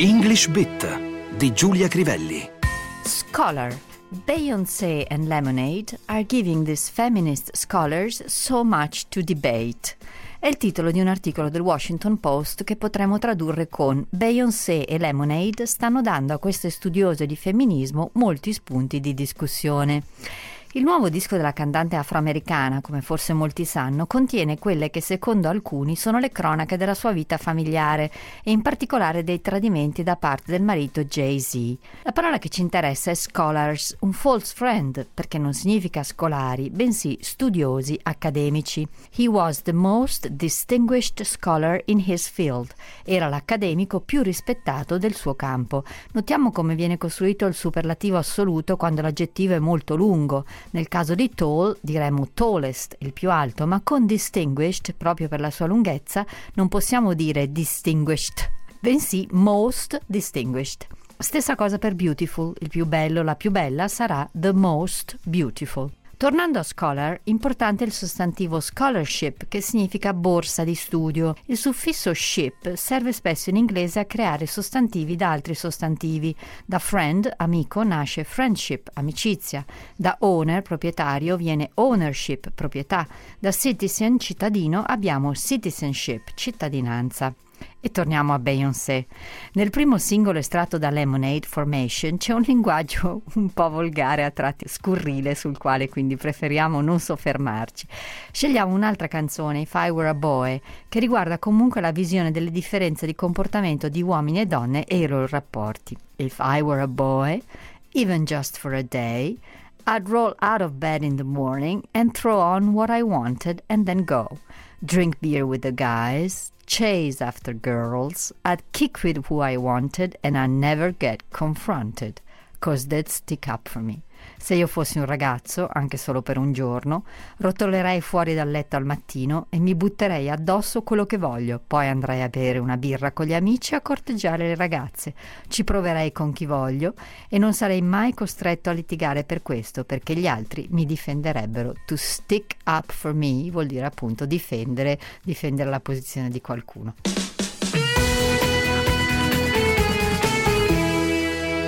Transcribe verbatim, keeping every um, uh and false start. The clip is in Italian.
English Beat di Giulia Crivelli. Scholar. Beyoncé and Lemonade are giving these feminist scholars so much to debate. È il titolo di un articolo del Washington Post che potremmo tradurre con Beyoncé e Lemonade stanno dando a queste studiose di femminismo molti spunti di discussione. Il nuovo disco della cantante afroamericana, come forse molti sanno, contiene quelle che secondo alcuni sono le cronache della sua vita familiare e in particolare dei tradimenti da parte del marito Jay-Z. La parola che ci interessa è scholars, un false friend, perché non significa scolari, bensì studiosi accademici. He was the most distinguished scholar in his field. Era l'accademico più rispettato del suo campo. Notiamo come viene costruito il superlativo assoluto quando l'aggettivo è molto lungo. Nel caso di tall diremmo tallest, il più alto, ma con distinguished, proprio per la sua lunghezza, non possiamo dire distinguished, bensì most distinguished. Stessa cosa per beautiful, il più bello, la più bella sarà the most beautiful. Tornando a scholar, importante è il sostantivo scholarship, che significa borsa di studio. Il suffisso ship serve spesso in inglese a creare sostantivi da altri sostantivi. Da friend, amico, nasce friendship, amicizia. Da owner, proprietario, viene ownership, proprietà. Da citizen, cittadino, abbiamo citizenship, cittadinanza. E torniamo a Beyoncé. Nel primo singolo estratto da Lemonade, Formation, c'è un linguaggio un po' volgare a tratti scurrile sul quale quindi preferiamo non soffermarci. Scegliamo un'altra canzone, If I Were a Boy, che riguarda comunque la visione delle differenze di comportamento di uomini e donne e i loro rapporti. If I Were a Boy, even just for a day, I'd roll out of bed in the morning and throw on what I wanted and then go. Drink beer with the guys, chase after girls, I'd kick with who I wanted and I never get confronted, cause they'd stick up for me. Se io fossi un ragazzo, anche solo per un giorno, rotolerei fuori dal letto al mattino e mi butterei addosso quello che voglio, poi andrei a bere una birra con gli amici e a corteggiare le ragazze, ci proverei con chi voglio e non sarei mai costretto a litigare per questo, perché gli altri mi difenderebbero. To stick up for me vuol dire appunto difendere, difendere la posizione di qualcuno.